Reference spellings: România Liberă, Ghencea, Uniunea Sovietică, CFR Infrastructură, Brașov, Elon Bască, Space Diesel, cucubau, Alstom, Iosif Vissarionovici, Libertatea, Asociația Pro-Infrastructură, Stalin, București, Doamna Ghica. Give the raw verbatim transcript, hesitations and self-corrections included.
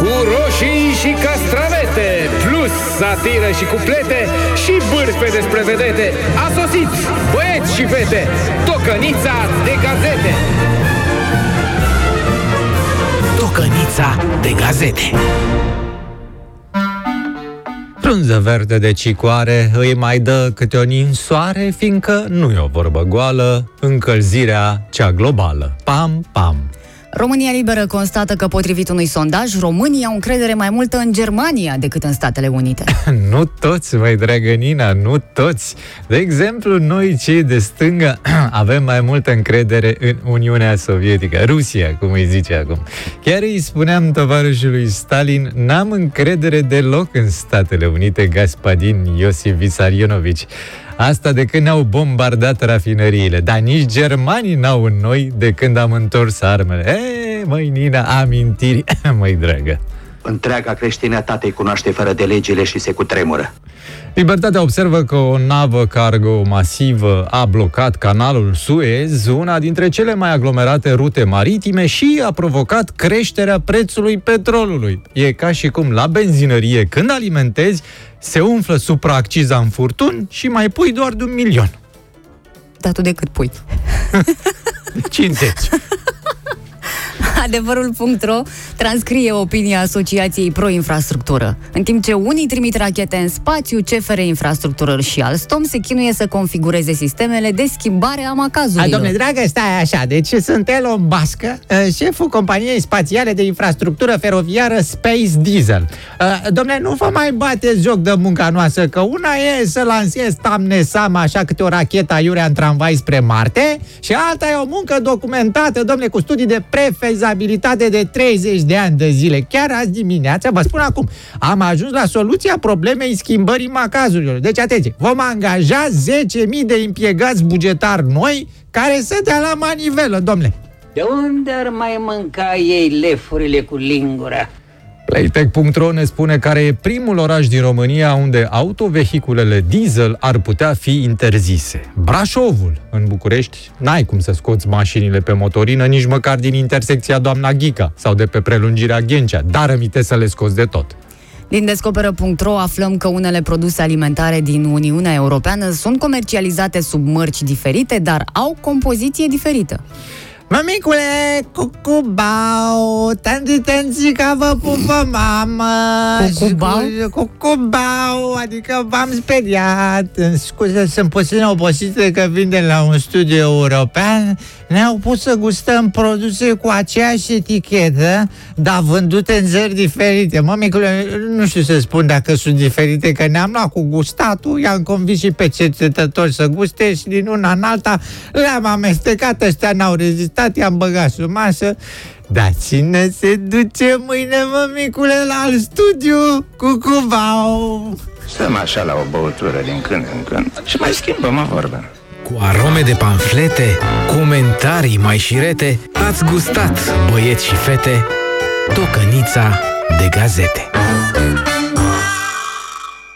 cu roșii și castravete, plus satiră și cuplete și bârfe despre vedete. A sosit, băieți și fete, tocănița de gazete. Tocănița de gazete. Frunză verde de cicoare îi mai dă câte o ninsoare, fiindcă nu e o vorbă goală, încălzirea cea globală. Pam, pam! România Liberă constată că, potrivit unui sondaj, românii au încredere mai multă în Germania decât în Statele Unite. Nu toți, măi, dragă Nina, nu toți. De exemplu, noi, cei de stângă, avem mai multă încredere în Uniunea Sovietică, Rusia, cum îi zice acum. Chiar îi spuneam tovarășului Stalin, n-am încredere deloc în Statele Unite, gaspadin Iosif Vissarionovici. Asta de când ne-au bombardat rafinăriile, dar nici germanii n-au în noi de când am întors armele. E, măi, Nina, amintiri, măi dragă. Întreaga creștinătate îi cunoaște fără de legile și se cutremură. Libertatea observă că o navă cargo masivă a blocat canalul Suez, una dintre cele mai aglomerate rute maritime, și a provocat creșterea prețului petrolului. E ca și cum la benzinărie, când alimentezi, se umflă supraacciza în furtun și mai pui doar de un milion. Dar tu de cât pui? cincizeci. adevărul punct ro transcrie opinia Asociației Pro-Infrastructură. În timp ce unii trimit rachete în spațiu, C F R Infrastructură și Alstom se chinuie să configureze sistemele de schimbare a macazurilor. A, domne dragă, stai așa, deci sunt Elon Bască, șeful companiei spațiale de infrastructură feroviară Space Diesel. Domne, nu vă mai bateți joc de munca noastră, că una e să lansezi tamnesam așa câte o rachetă aiurea în tramvai spre Marte și alta e o muncă documentată, domne, cu studii de prefez abilitate de treizeci de ani de zile. Chiar azi dimineața, vă spun acum, am ajuns la soluția problemei schimbării macazurilor. Deci, atenție, vom angaja zece mii de impiegați bugetari noi care să dea la manivelă, domnule. De unde ar mai mânca ei lefurile cu lingura? Playtech punct ro ne spune care e primul oraș din România unde autovehiculele diesel ar putea fi interzise. Brașovul. În București n-ai cum să scoți mașinile pe motorină, nici măcar din intersecția Doamna Ghica sau de pe prelungirea Ghencea, dar rămite să le scoți de tot. Din Descoperă punct ro aflăm că unele produse alimentare din Uniunea Europeană sunt comercializate sub mărci diferite, dar au compoziție diferită. Mămicule, cucubau, tanti, tanti, că vă pupă mamă. Cucubau? Cucubau, adică v-am speriat. Scuze, sunt puțin obosită că vin de la un studiu european. Ne-au pus să gustăm produse cu aceeași etichetă, dar vândute în țări diferite. Mămicule, nu știu să spun dacă sunt diferite, că ne-am luat cu gustatul, i-am convins și pe cercetători să guste și din una în alta le-am amestecat, ăștia n-au rezistat. I-am băgat sub masă. Dar cine se duce mâine, mămicule, la studiu cu cuvau? Stăm așa la o băutură din când în când și mai schimbăm o vorbă. Cu arome de panflete, comentarii mai șirete, ați gustat, băieți și fete, tocănița de gazete.